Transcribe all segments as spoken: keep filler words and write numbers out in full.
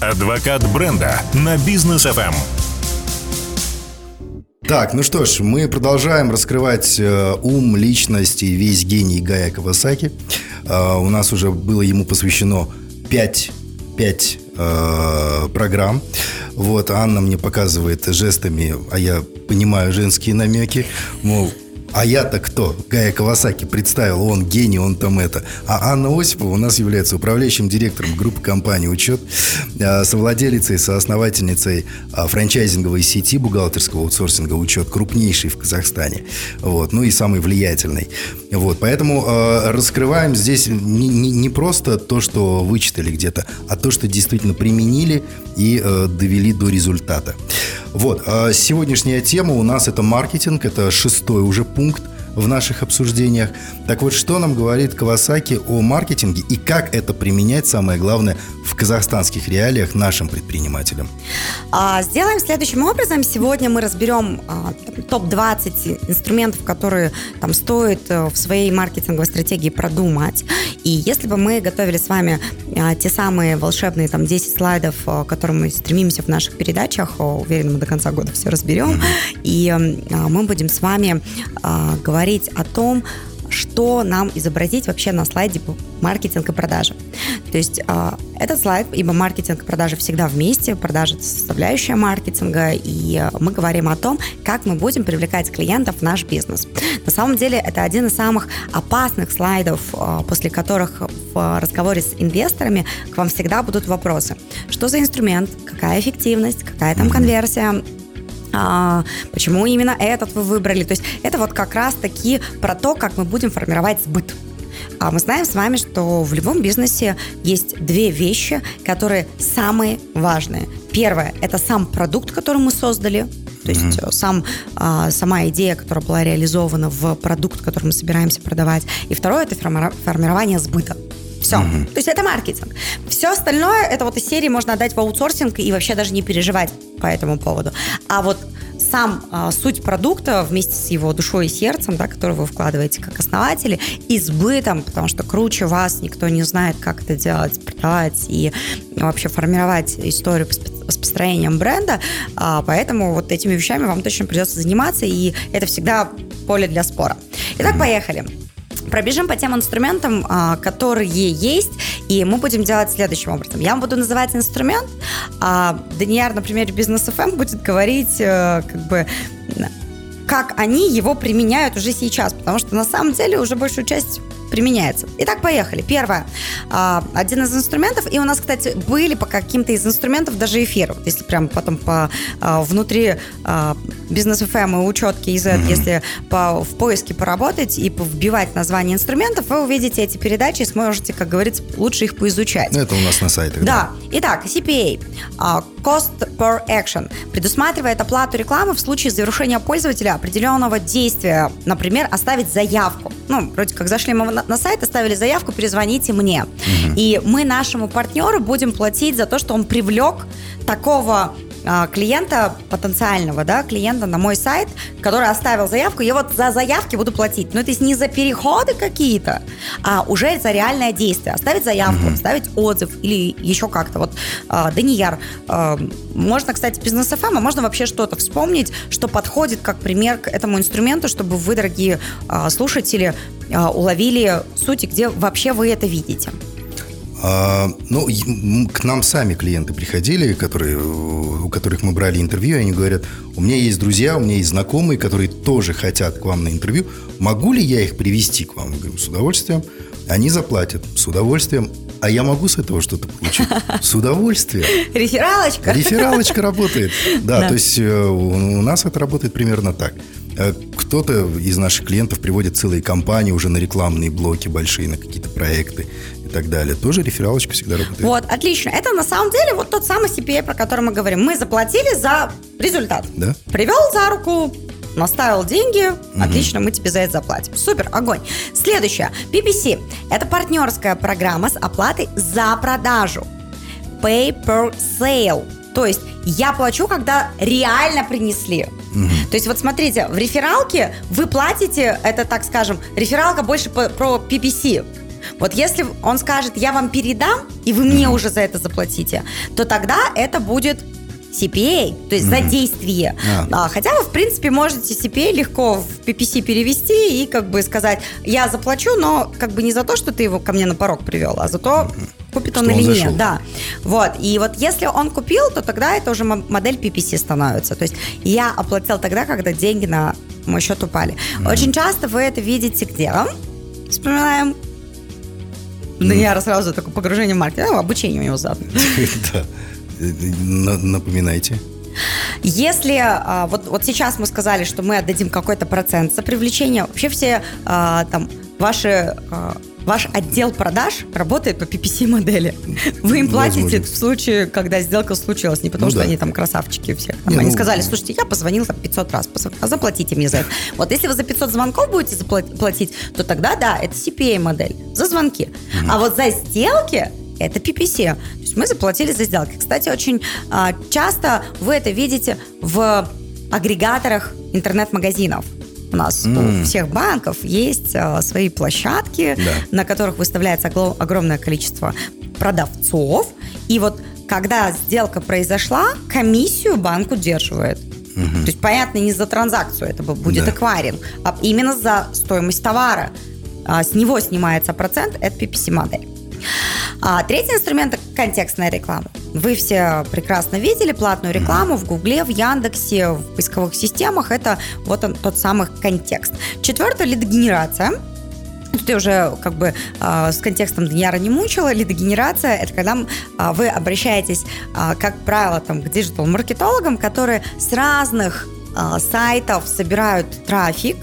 Адвокат бренда на Business эф эм. Так, ну что ж, мы продолжаем раскрывать э, ум, личность и весь гений Гая Кавасаки. Э, у нас уже было ему посвящено пять, пять э, программ. Вот, Анна мне показывает жестами, а я понимаю женские намеки, мол, а я-то кто? Гая Кавасаки представил, он гений, он там это. А Анна Осипова у нас является управляющим директором группы компании «Учет», совладелицей, соосновательницей франчайзинговой сети бухгалтерского аутсорсинга «Учет», крупнейшей в Казахстане, вот, ну и самой влиятельной. Вот, поэтому э, раскрываем здесь не, не, не просто то, что вычитали где-то, а то, что действительно применили и э, довели до результата. Вот, э, сегодняшняя тема у нас — это маркетинг, это шестой уже пункт в наших обсуждениях. Так вот, что нам говорит Кавасаки о маркетинге и как это применять, самое главное, в казахстанских реалиях нашим предпринимателям? Сделаем следующим образом. Сегодня мы разберем топ двадцать инструментов, которые там стоит в своей маркетинговой стратегии продумать. И если бы мы готовили с вами те самые волшебные там десять слайдов, к которым мы стремимся в наших передачах, уверен, мы до конца года все разберем, mm-hmm. и мы будем с вами говорить о том, что нам изобразить вообще на слайде маркетинг и продажи. То есть э, этот слайд, ибо маркетинг и продажи всегда вместе, продажи — это составляющая маркетинга, и э, мы говорим о том, как мы будем привлекать клиентов в наш бизнес. На самом деле это один из самых опасных слайдов, э, после которых в разговоре с инвесторами к вам всегда будут вопросы. Что за инструмент? Какая эффективность? Какая там конверсия? Почему именно этот вы выбрали? То есть это вот как раз-таки про то, как мы будем формировать сбыт. А мы знаем с вами, что в любом бизнесе есть две вещи, которые самые важные. Первое – это сам продукт, который мы создали. То есть mm-hmm. сам, а, сама идея, которая была реализована в продукт, который мы собираемся продавать. И второе – это формирование сбыта. Все. Mm-hmm. То есть это маркетинг. Все остальное, это вот из серии можно отдать в аутсорсинг и вообще даже не переживать по этому поводу. А вот сам а, суть продукта вместе с его душой и сердцем, да, который вы вкладываете как основатели, и сбытом, потому что круче вас никто не знает, как это делать, продавать и вообще формировать историю с построением бренда. А, поэтому вот этими вещами вам точно придется заниматься, и это всегда поле для спора. Итак, mm-hmm. поехали. Пробежим по тем инструментам, которые есть, и мы будем делать следующим образом. Я вам буду называть инструмент, а Данияр, например, Business эф эм будет говорить, как бы, как они его применяют уже сейчас, потому что на самом деле уже большую часть применяется. Итак, поехали. Первое. Один из инструментов, и у нас, кстати, были по каким-то из инструментов даже эфиры. Вот если прям потом по внутри Business эф эм и учетки и зет, mm-hmm. если по, в поиске поработать и вбивать название инструментов, вы увидите эти передачи и сможете, как говорится, лучше их поизучать. Это у нас на сайтах. Да. да. Итак, си пи эй. Cost per action. Предусматривает оплату рекламы в случае завершения пользователя определенного действия. Например, оставить заявку. Ну, вроде как зашли мы на сайт, оставили заявку, перезвоните мне. Угу. И мы нашему партнеру будем платить за то, что он привлек такого а, клиента, потенциального, да, клиента на мой сайт, который оставил заявку, я вот за заявки буду платить. Ну, то есть не за переходы какие-то, а уже за реальное действие. Оставить заявку, угу. оставить отзыв или еще как-то. Вот, а, Данияр, а, можно, кстати, Business эф эм, а можно вообще что-то вспомнить, что подходит как пример к этому инструменту, чтобы вы, дорогие а, слушатели, уловили суть, где вообще вы это видите? А, ну, к нам сами клиенты приходили, которые, у которых мы брали интервью, и они говорят: у меня есть друзья, у меня есть знакомые, которые тоже хотят к вам на интервью. Могу ли я их привести к вам? Мы говорим: с удовольствием. Они заплатят с удовольствием. А я могу с этого что-то получить? С удовольствием. Рефералочка. Рефералочка работает. Да, то есть у нас это работает примерно так. Кто-то из наших клиентов приводит целые компании уже на рекламные блоки большие, на какие-то проекты и так далее. Тоже рефералочка всегда работает. Вот, отлично. Это на самом деле вот тот самый си пи эй, про который мы говорим. Мы заплатили за результат. Да? Привел за руку, наставил деньги, угу. отлично, мы тебе за это заплатим. Супер, огонь. Следующее. пи пи си. Это партнерская программа с оплатой за продажу. Pay per sale. То есть я плачу, когда реально принесли. Mm-hmm. То есть вот смотрите, в рефералке вы платите, это, так скажем, рефералка больше по, про пи пи си. Вот если он скажет, я вам передам, и вы мне уже за это заплатите, то тогда это будет си пи эй, то есть mm-hmm. за действие. Yeah. А, хотя вы, в принципе, можете си пи эй легко в пи пи си перевести и как бы сказать, я заплачу, но как бы не за то, что ты его ко мне на порог привел, а за то, купит что он или он нет. Да. Вот. И вот если он купил, то тогда это уже модель пи пи си становится. То есть я оплатил тогда, когда деньги на мой счет упали. Mm-hmm. Очень часто вы это видите где? Вспоминаем. Mm-hmm. Данияра сразу такое погружение в маркетинг. Ну, обучение у него заодно. Да. Напоминайте. Если а, вот, вот сейчас мы сказали, что мы отдадим какой-то процент за привлечение, вообще все а, там ваши, а, ваш отдел продаж работает по пи пи си-модели. Вы им платите возможно. В случае, когда сделка случилась, не потому ну, что да. они там красавчики все. Там, не, они ну, сказали, слушайте, я позвонил там пятьсот раз, а заплатите мне за это. Вот если вы за пятьсот звонков будете платить, то тогда да, это си пи эй-модель за звонки. Mm-hmm. А вот за сделки это пи пи си. То есть мы заплатили за сделки. Кстати, очень а, часто вы это видите в агрегаторах интернет-магазинов. У нас mm. у всех банков есть а, свои площадки, да. на которых выставляется огло- огромное количество продавцов. И вот когда сделка произошла, комиссию банк удерживает. Mm-hmm. То есть, понятно, не за транзакцию это будет да. эквайринг, а именно за стоимость товара. А, с него снимается процент, это пи пи си-модель. А третий инструмент – это контекстная реклама. Вы все прекрасно видели платную рекламу в Гугле, в Яндексе, в поисковых системах. Это вот он, тот самый контекст. Четвертое – лидогенерация. Тут я уже как бы э, с контекстом Данияра не мучила. Лидогенерация – это когда э, вы обращаетесь, э, как правило, там, к диджитал-маркетологам, которые с разных э, сайтов собирают трафик,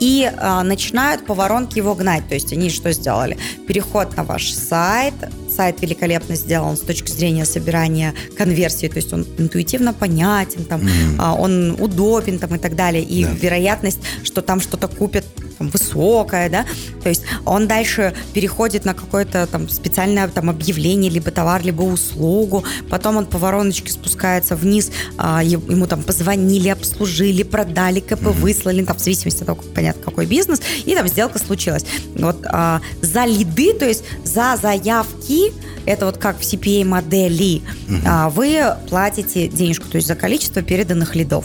и а, начинают по воронке его гнать. То есть они что сделали? Переход на ваш сайт. Сайт великолепно сделан с точки зрения собирания конверсии. То есть он интуитивно понятен, там, mm-hmm. а, он удобен там, и так далее. И yeah. вероятность, что там что-то купят, там, высокая. Да? То есть он дальше переходит на какое-то там, специальное там, объявление, либо товар, либо услугу. Потом он по вороночке спускается вниз. А, ему там позвонили, обслужили, продали, КП mm-hmm. выслали. Там, в зависимости от того, понятно, какой бизнес, и там сделка случилась. Вот а, за лиды, то есть за заявки, это вот как в си пи эй-модели, uh-huh. а, вы платите денежку, то есть за количество переданных лидов.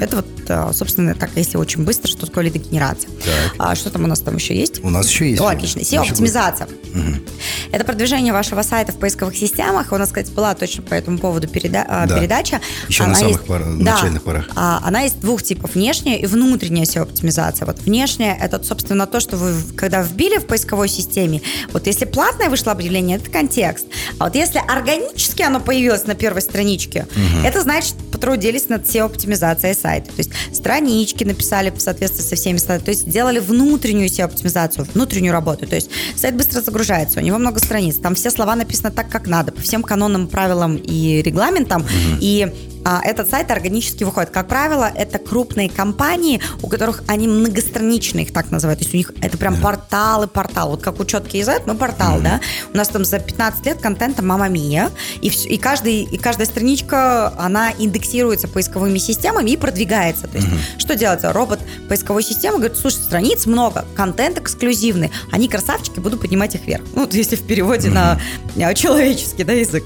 Это вот, а, собственно, так, если очень быстро, что такое лидогенерация. А, что там у нас там еще есть? У нас еще есть. О, отлично. эс и о-оптимизация. Uh-huh. Это продвижение вашего сайта в поисковых системах. У нас, кстати, была точно по этому поводу переда- да. передача. Еще она на самых есть... пар... да. начальных порах. Она есть двух типов. Внешняя и внутренняя эс и о-оптимизация. Вот внешняя – это, собственно, то, что вы, когда вбили в поисковой системе, вот если платное вышло объявление – это контекст. А вот если органически оно появилось на первой страничке, угу. это значит, потрудились над эс и о-оптимизацией сайта. То есть странички написали в соответствии со всеми сайтами. То есть делали внутреннюю эс и о-оптимизацию, внутреннюю работу. То есть сайт быстро загружается, у него много страниц, там все слова написаны так, как надо, по всем канонам, правилам и регламентам, mm-hmm. и а, этот сайт органически выходит. Как правило, это крупные компании, у которых они многостраничные, их так называют, то есть у них это прям yeah. порталы, портал, вот как учет кей зет, мы портал, mm-hmm. да, у нас там за пятнадцать лет контента мама мия, и, и, каждый, и каждая страничка, она индексируется поисковыми системами и продвигается, то есть mm-hmm. что делается, робот поисковой системы говорит, слушай, страниц много, контент эксклюзивный, они красавчики, буду поднимать их вверх, ну, вот если в переводе mm-hmm. на человеческий да, язык.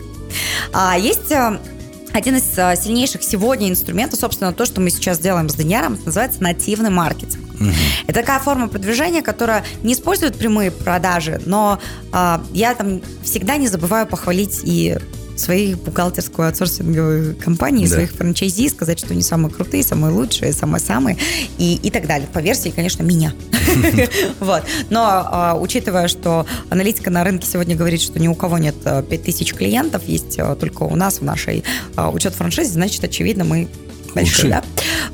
А, есть а, один из а, сильнейших сегодня инструментов, собственно, то, что мы сейчас делаем с Данияром, называется нативный маркетинг. Mm-hmm. Это такая форма продвижения, которая не использует прямые продажи, но а, я там всегда не забываю похвалить и своих бухгалтерскую аутсорсинговую компанию, да. своих франчайзи, сказать, что они самые крутые, самые лучшие, самые-самые и, и так далее. По версии, конечно, меня. Но учитывая, что аналитика на рынке сегодня говорит, что ни у кого нет пять тысяч клиентов, есть только у нас в нашей учет франшизе, значит, очевидно, мы большие, да?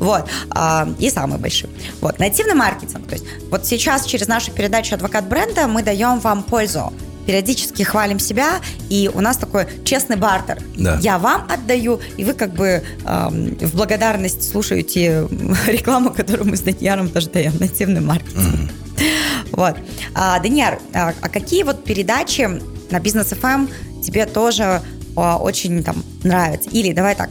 Вот. А, и самые большие. Вот. Нативный маркетинг. То есть вот сейчас через нашу передачу «Адвокат бренда» мы даем вам пользу. Периодически хвалим себя, и у нас такой честный бартер. Да. Я вам отдаю, и вы как бы эм, в благодарность слушаете рекламу, которую мы с Данияром тоже даем, нативный маркетинг. Mm-hmm. Вот. А, Данияр, а, а какие вот передачи на Business эф эм тебе тоже а, очень там нравятся? Или давай так,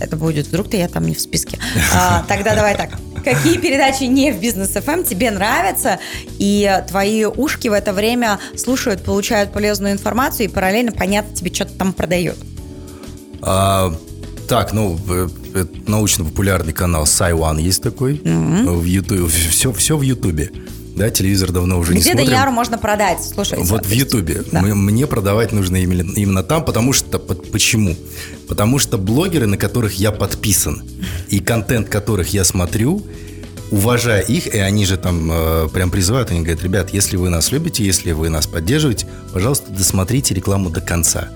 это будет, вдруг-то я там не в списке. А, тогда давай так. какие передачи не в Бизнес эф эм тебе нравятся, и твои ушки в это время слушают, получают полезную информацию, и параллельно, понятно, тебе что-то там продают. А, так, ну, научно-популярный канал SciOne есть такой, mm-hmm. в Ютубе, все, все в Ютубе. Да, телевизор давно уже где-то не смотрим. Где Данияру можно продать? Слушайте. Вот в Ютубе. Да. Мне продавать нужно именно, именно там, потому что... Почему? Потому что блогеры, на которых я подписан, и контент которых я смотрю, уважая их, и они же там э, прям призывают, они говорят: ребят, если вы нас любите, если вы нас поддерживаете, пожалуйста, досмотрите рекламу до конца.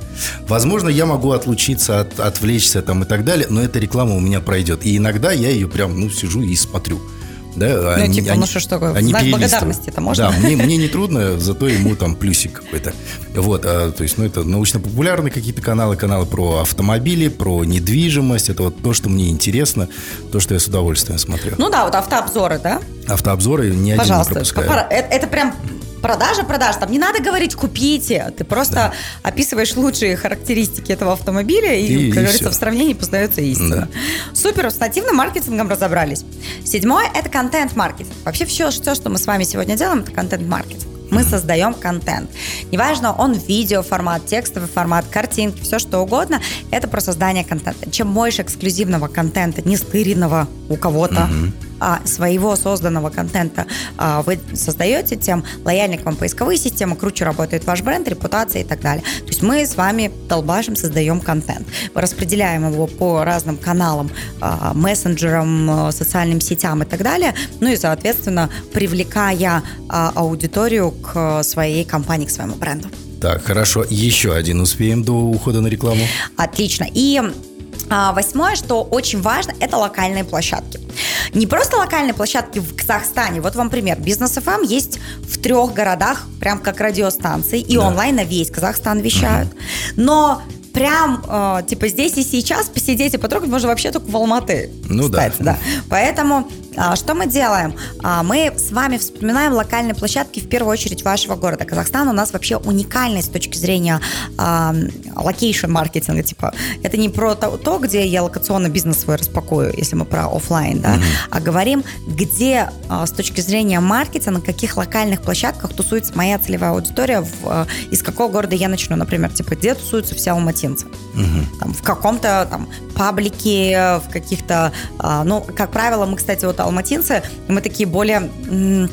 Возможно, я могу отлучиться, от, отвлечься там и так далее, но эта реклама у меня пройдет. И иногда я ее прям, ну, сижу и смотрю. Да, ну, они, типа, они, ну что ж такое, в знак благодарности это можно? Да, мне, мне не трудно, зато ему там плюсик какой-то. Вот, а, то есть, ну, это научно-популярные какие-то каналы, каналы про автомобили, про недвижимость. Это вот то, что мне интересно, то, что я с удовольствием смотрю. Ну да, вот автообзоры, да? Автообзоры ни один не пропускаю. Пожалуйста, это, это прям... Продажа, продажа. Там не надо говорить «купите». Ты просто да. описываешь лучшие характеристики этого автомобиля, и, и как и говорится, все. В сравнении познается истина. Да. Супер, с нативным маркетингом разобрались. Седьмое – это контент-маркетинг. Вообще все, все, что мы с вами сегодня делаем, это контент-маркетинг. Мы mm-hmm. создаем контент. Неважно, он видеоформат, текстовый формат, картинки, все что угодно. Это про создание контента. Чем больше эксклюзивного контента, не стыренного у кого-то, mm-hmm. а своего созданного контента а, вы создаете, тем лояльнее к вам поисковые системы, круче работает ваш бренд, репутация и так далее. То есть мы с вами долбашим, создаем контент. Мы распределяем его по разным каналам, а, мессенджерам, а, социальным сетям и так далее. Ну и, соответственно, привлекая а, аудиторию к своей компании, к своему бренду. Так, хорошо. Еще один успеем до ухода на рекламу. Отлично. И а, восьмое, что очень важно, это локальные площадки. Не просто локальные площадки в Казахстане. Вот вам пример. Бизнес эф эм есть в трех городах, прям как радиостанции, и да. онлайн на весь Казахстан вещают. Uh-huh. Но прям, э, типа, здесь и сейчас посидеть и потрогать можно вообще только в Алматы. Ну кстати, да. да. Поэтому... Что мы делаем? Мы с вами вспоминаем локальные площадки, в первую очередь, вашего города. Казахстан у нас вообще уникальный с точки зрения локейшн-маркетинга. Э, типа, это не про то, то, где я локационно бизнес свой распакую, если мы про офлайн, да, mm-hmm. а говорим, где э, с точки зрения маркетинга, на каких локальных площадках тусуется моя целевая аудитория, в, э, из какого города я начну, например, типа, где тусуются все алматинцы. Mm-hmm. Там, в каком-то там паблике, в каких-то... Э, ну, как правило, мы, кстати, вот алматинцы, мы такие более... М-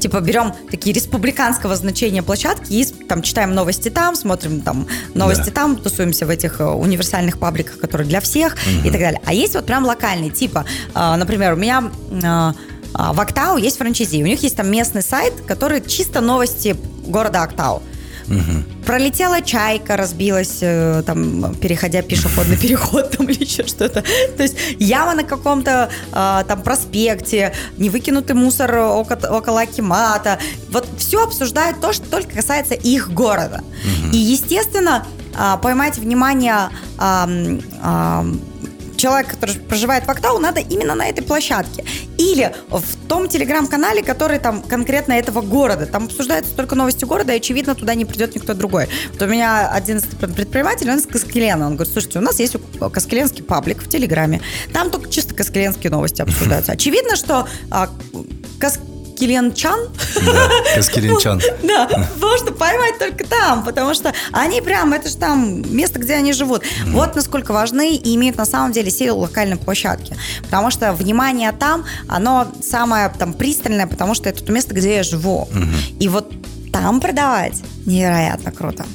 типа берем такие республиканского значения площадки и там читаем новости там, смотрим там новости да. там, тусуемся в этих универсальных пабликах, которые для всех угу. и так далее. А есть вот прям локальные, типа, э, например, у меня... Э, в Актау есть франчайзи, у них есть там местный сайт, который чисто новости города Актау. Угу. Пролетела чайка, разбилась, там, переходя пешеходный переход там, или еще что-то. То есть яма на каком-то э, там проспекте, не выкинутый мусор около, около акимата. Вот все обсуждают то, что только касается их города. Угу. И, естественно, э, поймать внимание э, э, человека, который проживает в Актау, надо именно на этой площадке. Или в том телеграм-канале, который там конкретно этого города. Там обсуждаются только новости города, и, очевидно, туда не придет никто другой. Вот у меня один предприниматель, он из Каскелена. Он говорит: слушайте, у нас есть каскеленский паблик в Телеграме. Там только чисто каскеленские новости обсуждаются. Очевидно, что а, кас... Каскеленчан. Да, Каскеленчан. Да, можно поймать только там, потому что они прям, это же там место, где они живут. Mm-hmm. Вот насколько важны и имеют на самом деле силу локальной площадки. Потому что внимание там, оно самое там пристальное, потому что это то место, где я живу. Mm-hmm. И вот там продавать невероятно круто.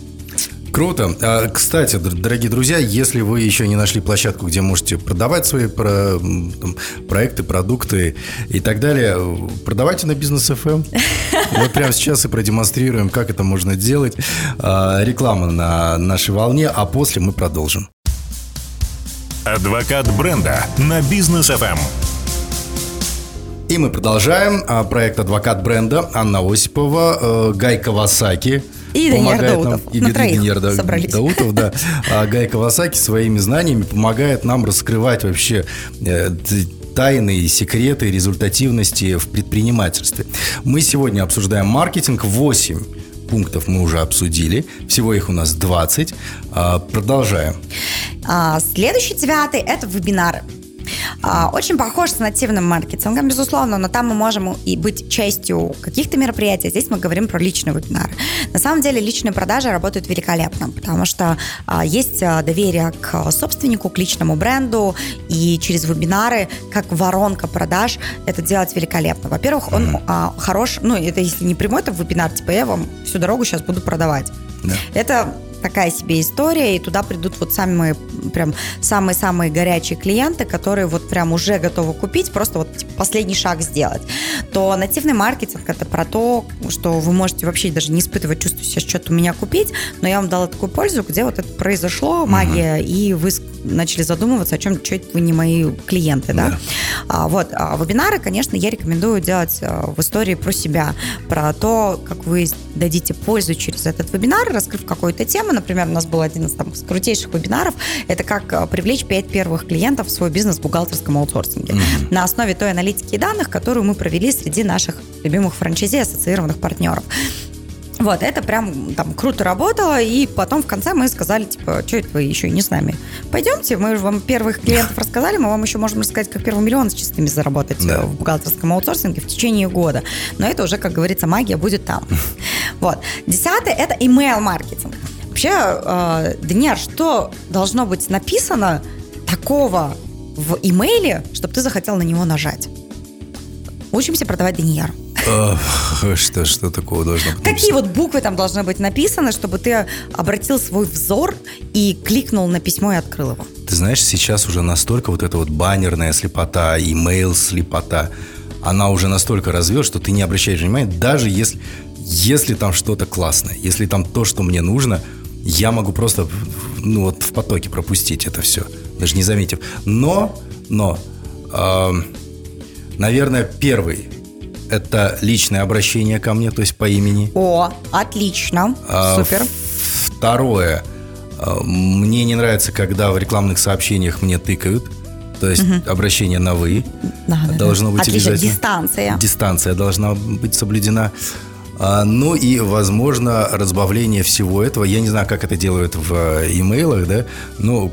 Круто. Кстати, дорогие друзья, если вы еще не нашли площадку, где можете продавать свои про, там, проекты, продукты и так далее, продавайте на Бизнес эф эм. Мы прямо сейчас и продемонстрируем, как это можно делать. Реклама на нашей волне, а после мы продолжим. Адвокат бренда на Бизнес эф эм. И мы продолжаем. Проект «Адвокат бренда». Анна Осипова, Гай Кавасаки. И Данияр Даутов. И Данияр Даутов, да. А Гай Кавасаки своими знаниями помогает нам раскрывать вообще тайны, секреты результативности в предпринимательстве. Мы сегодня обсуждаем маркетинг. Восемь пунктов мы уже обсудили. Всего их у нас двадцать. А, продолжаем. А, следующий девятый – это вебинары. Очень похож с нативным маркетингом, безусловно, но там мы можем и быть частью каких-то мероприятий. Здесь мы говорим про личный вебинар. На самом деле личные продажи работают великолепно, потому что есть доверие к собственнику, к личному бренду, и через вебинары, как воронка продаж, это делать великолепно. Во-первых, он mm-hmm. хорош, ну, это если не прямой, это вебинар, типа я вам всю дорогу сейчас буду продавать. Yeah. Это... такая себе история, и туда придут вот самые прям самые-самые горячие клиенты, которые вот прям уже готовы купить, просто вот типа, последний шаг сделать. То нативный маркетинг — это про то, что вы можете вообще даже не испытывать чувство сейчас что-то у меня купить, но я вам дала такую пользу, где вот это произошло, магия, mm-hmm. и вы начали задумываться о чем, что это вы не мои клиенты, да? Yeah. А, вот, а вебинары, конечно, я рекомендую делать в истории про себя, про то, как вы дадите пользу через этот вебинар, раскрыв какую-то тему. Например, у нас был один из, там, из крутейших вебинаров. Это как привлечь пять первых клиентов в свой бизнес в бухгалтерском аутсорсинге. Mm-hmm. На основе той аналитики и данных, которую мы провели среди наших любимых франчайзи и ассоциированных партнеров. Вот, это прям там круто работало, и потом в конце мы сказали, типа, что это вы еще не с нами? Пойдемте, мы же вам первых клиентов рассказали, мы вам еще можем рассказать, как первый миллион с чистыми заработать да. в бухгалтерском аутсорсинге в течение года. Но это уже, как говорится, магия будет там. Вот. Десятое – это email-маркетинг. Вообще, Данияр, что должно быть написано такого в имейле, чтобы ты захотел на него нажать? Учимся продавать, Данияр. Что, что такого должно быть? Какие вот буквы там должны быть написаны, чтобы ты обратил свой взор и кликнул на письмо и открыл его? Ты знаешь, сейчас уже настолько вот эта вот баннерная слепота, имейл-слепота, она уже настолько развилась, что ты не обращаешь внимания, даже если, если там что-то классное, если там то, что мне нужно... Я могу просто ну, вот, в потоке пропустить это все, даже не заметив. Но, но э, наверное, первый – это личное обращение ко мне, то есть по имени. О, отлично, э, супер. Второе. Э, мне не нравится, когда в рекламных сообщениях мне тыкают. То есть угу. обращение на «вы». Да, должно да, да. быть отлично. Обязательно. Дистанция. Дистанция должна быть соблюдена. Ну и, возможно, разбавление всего этого. Я не знаю, как это делают в имейлах, да, но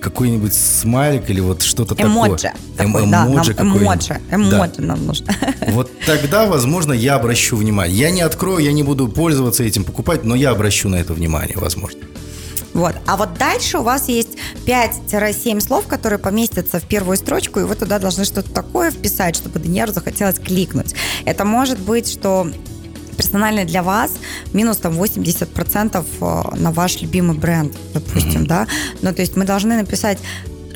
какой-нибудь смайлик или вот что-то эмоджи. Такое. Эмоджи. Да, эмоджи. Эмоджи. Эмоджи да. нам нужно. Вот тогда, возможно, я обращу внимание. Я не открою, я не буду пользоваться этим, покупать, но я обращу на это внимание, возможно. Вот. А вот дальше у вас есть пять-семь слов, которые поместятся в первую строчку, и вы туда должны что-то такое вписать, чтобы Даниэру захотелось кликнуть. Это может быть, что... персонально для вас минус там восемьдесят процентов на ваш любимый бренд, допустим, mm-hmm. да. Ну, то есть мы должны написать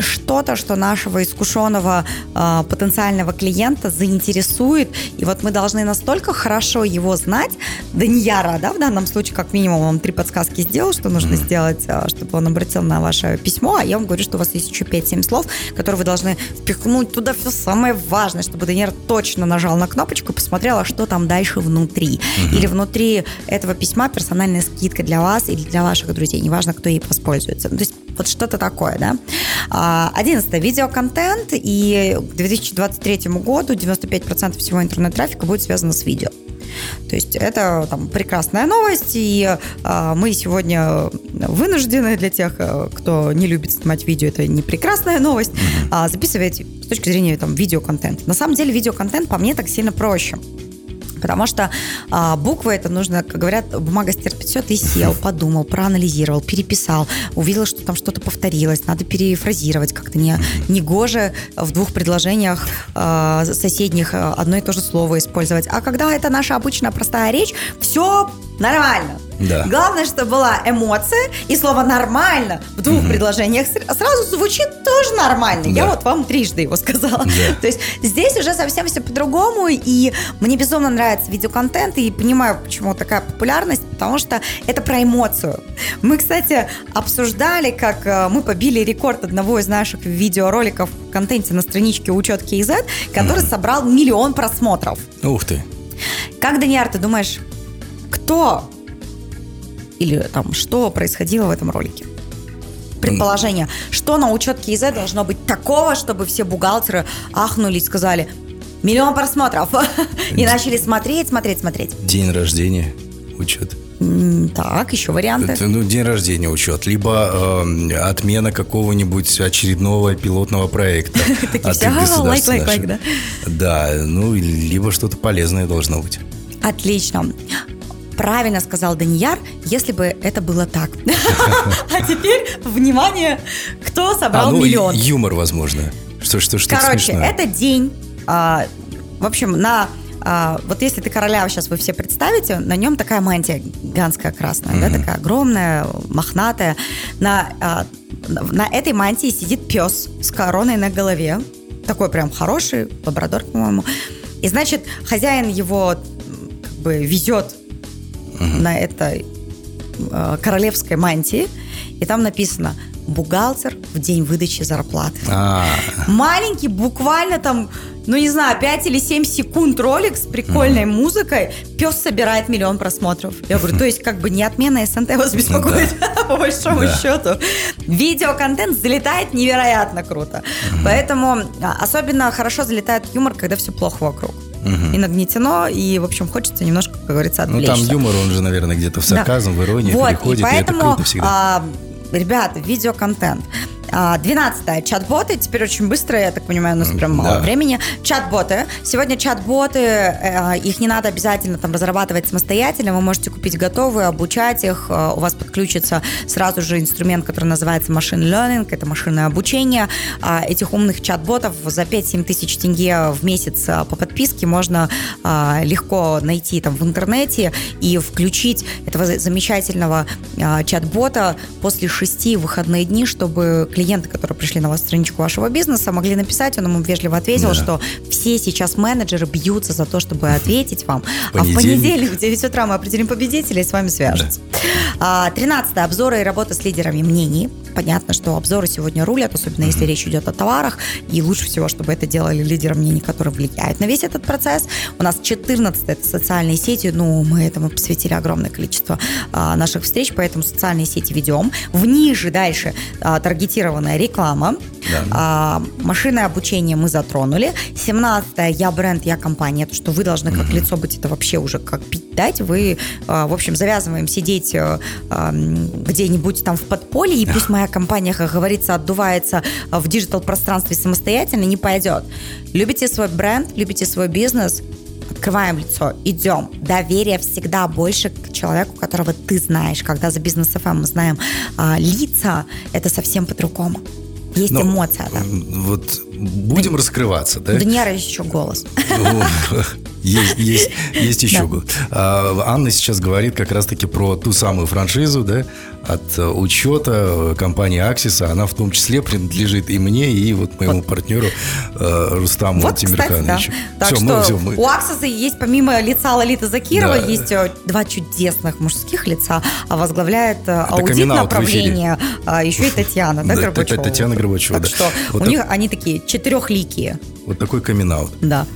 что-то, что нашего искушенного э, потенциального клиента заинтересует, и вот мы должны настолько хорошо его знать, Данияра, да, в данном случае, как минимум, вам три подсказки сделал, что нужно mm-hmm. сделать, чтобы он обратил на ваше письмо, а я вам говорю, что у вас есть еще пять-семь слов, которые вы должны впихнуть туда все самое важное, чтобы Данияр точно нажал на кнопочку и посмотрел, а что там дальше внутри. Mm-hmm. Или внутри этого письма персональная скидка для вас или для ваших друзей, неважно, кто ей воспользуется. То есть вот что-то такое, да. Одиннадцатое. Видеоконтент. И к две тысячи двадцать третьему году девяносто пять процентов всего интернет-трафика будет связано с видео. То есть это там, прекрасная новость, и э, мы сегодня вынуждены для тех, кто не любит снимать видео, это не прекрасная новость, э, записывать с точки зрения там, видеоконтента. На самом деле видеоконтент по мне так сильно проще. Потому что а, буквы это нужно, как говорят, бумага стерпит все, ты сел, подумал, проанализировал, переписал, увидел, что там что-то повторилось, надо перефразировать как-то. Не, негоже в двух предложениях а, соседних одно и то же слово использовать. А когда это наша обычная простая речь, все нормально. Да. Главное, что была эмоция, и слово «нормально» в двух mm-hmm. предложениях сразу звучит тоже нормально. Да. Я вот вам трижды его сказала. Да. То есть здесь уже совсем все по-другому, и мне безумно нравится видеоконтент, и понимаю, почему такая популярность, потому что это про эмоцию. Мы, кстати, обсуждали, как мы побили рекорд одного из наших видеороликов в контенте на страничке «Учет кей зет», который mm-hmm. собрал миллион просмотров. Ух ты! Как, Данияр, ты думаешь, кто... или там, что происходило в этом ролике? Предположение. Что на учетке ИЗ должно быть такого, чтобы все бухгалтеры ахнули и сказали миллион просмотров. И начали смотреть, смотреть, смотреть. День рождения, учет. Так, еще варианты. Это, ну, день рождения учет, либо э, отмена какого-нибудь очередного пилотного проекта от государства. Лайк-лайк-лайк, да? Да, ну, либо что-то полезное должно быть. Отлично. Правильно сказал Данияр, если бы это было так. А теперь, внимание, кто собрал миллион? Юмор, возможно. Что-что-что смешное. Короче, это день, в общем, на... А, вот если ты короля сейчас вы все представите, на нем такая мантия гигантская красная, mm-hmm. да, такая огромная, мохнатая. На, а, на этой мантии сидит пес с короной на голове, такой прям хороший, лабрадор, по-моему. И значит, хозяин его как бы везет mm-hmm. на этой а, королевской мантии, и там написано: бухгалтер в день выдачи зарплаты. А-а-а. Маленький, буквально там, ну не знаю, пять или семь секунд ролик с прикольной А-а-а. музыкой. Пес собирает миллион просмотров. Я говорю, то есть как бы не отмена СНТ вас беспокоит, по большому счету. Видеоконтент залетает невероятно круто. Поэтому особенно хорошо залетает юмор, когда все плохо вокруг. Угу. И нагнетено, и, в общем, хочется немножко, как говорится, отвлечься. Ну, там юмор, он же, наверное, где-то в сарказм, да. в иронии вот, переходит, и, поэтому, и это круто всегда. А, ребята, видеоконтент. двенадцатое. Чат-боты. Теперь очень быстро, я так понимаю, у нас прям мало да. времени. Чат-боты. Сегодня чат-боты, их не надо обязательно там разрабатывать самостоятельно. Вы можете купить готовые, обучать их. У вас подключится сразу же инструмент, который называется machine learning. Это машинное обучение. Этих умных чат-ботов за пять-семь тысяч тенге в месяц по подписке можно легко найти там в интернете и включить этого замечательного чат-бота после шести выходные дни, чтобы клиенты, которые пришли на вас страничку вашего бизнеса, могли написать, он ему вежливо ответил, да. что все сейчас менеджеры бьются за то, чтобы ответить вам. А в понедельник в девять утра мы определим победителя и с вами свяжется. Да. тринадцатое. Обзоры и работа с лидерами мнений. Понятно, что обзоры сегодня рулят, особенно mm-hmm. если речь идет о товарах, и лучше всего, чтобы это делали лидеры мнений, которые влияют на весь этот процесс. У нас четырнадцатое. Это социальные сети. Ну, мы этому посвятили огромное количество а, наших встреч, поэтому социальные сети ведем. Вниже дальше а, таргетирование реклама, да. а, машинное обучение мы затронули. семнадцатое. Я бренд, я компания. То, что вы должны как угу. лицо быть, это вообще уже как пить дать. Вы, а, в общем, завязываем сидеть а, где-нибудь там в подполье, и пусть моя компания, как говорится, отдувается в диджитал-пространстве самостоятельно, не пойдет. Любите свой бренд, любите свой бизнес, открываем лицо, идем. Доверие всегда больше к человеку, которого ты знаешь. Когда за Business эф эм мы знаем а, лица, это совсем по-другому. Есть Но, эмоция, да. Вот будем да, раскрываться, да? Данияр, есть еще голос. Есть, есть, есть еще голос. Анна сейчас говорит как раз-таки про ту самую франшизу, да, от учета компании Аксиса. Она в том числе принадлежит и мне, и вот моему вот. партнеру Рустаму Альтимирхановичу. Вот, кстати, да. Так все, что мы, все, мы... у Аксиса есть помимо лица Лолиты Закирова, да. есть два чудесных мужских лица, а возглавляет это аудит направления еще и Татьяна, да, да Горбачева. Татьяна Горбачева, так да. что вот у так... них они такие четырехликие. Вот такой камин-аут. Да.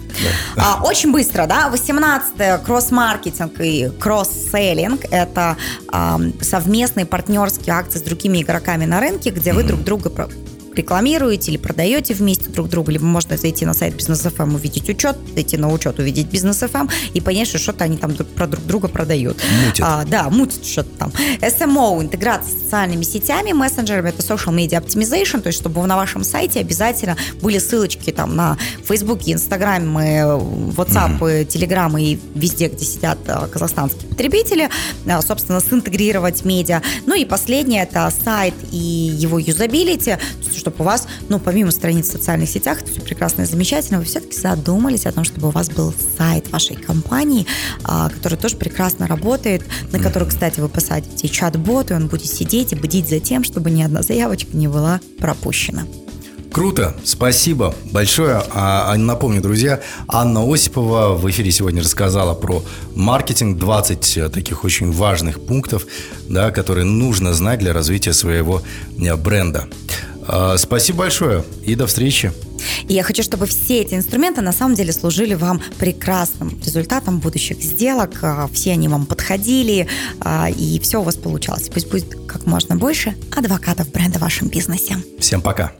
да. А, очень быстро, да. восемнадцатое. Кросс-маркетинг и кросс-селлинг. Это а, совместные партнерские акции с другими игроками на рынке, где mm-hmm. вы друг друга рекламируете или продаете вместе друг друга. Либо можно зайти на сайт Business эф эм, увидеть учет, зайти на учет, увидеть Business эф эм и понять, что что-то они там про друг друга продают. Мутит. А, да, мутит что-то там. эс эм о, интеграция с социальными сетями, мессенджерами, это social media optimization, то есть чтобы на вашем сайте обязательно были ссылочки там на Facebook, Instagram, WhatsApp, mm-hmm. Telegram и везде, где сидят казахстанские потребители. Собственно, синтегрировать медиа. Ну и последнее, это сайт и его юзабилити, чтобы у вас, ну, помимо страниц в социальных сетях, это все прекрасно и замечательно, вы все-таки задумались о том, чтобы у вас был сайт вашей компании, а, который тоже прекрасно работает, на который, кстати, вы посадите чат-бот, и он будет сидеть и бдить за тем, чтобы ни одна заявочка не была пропущена. Круто, спасибо большое. А, напомню, друзья, Анна Осипова в эфире сегодня рассказала про маркетинг, двадцать таких очень важных пунктов, да, которые нужно знать для развития своего бренда. Спасибо большое и до встречи. И я хочу, чтобы все эти инструменты на самом деле служили вам прекрасным результатом будущих сделок. Все они вам подходили, и все у вас получалось. Пусть будет как можно больше адвокатов бренда в вашем бизнесе. Всем пока.